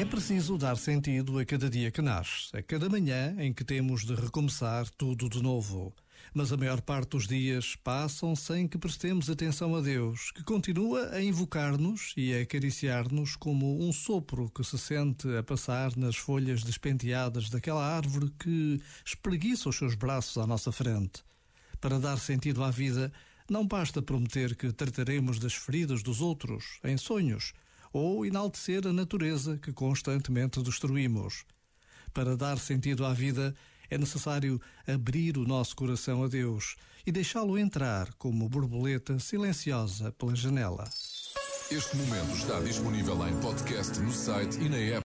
É preciso dar sentido a cada dia que nasce, a cada manhã em que temos de recomeçar tudo de novo. Mas a maior parte dos dias passam sem que prestemos atenção a Deus, que continua a invocar-nos e a acariciar-nos como um sopro que se sente a passar nas folhas despenteadas daquela árvore que espreguiça os seus braços à nossa frente. Para dar sentido à vida, não basta prometer que trataremos das feridas dos outros em sonhos, ou enaltecer a natureza que constantemente destruímos. Para dar sentido à vida, é necessário abrir o nosso coração a Deus e deixá-lo entrar como borboleta silenciosa pela janela. Este momento está disponível em podcast no site e na app.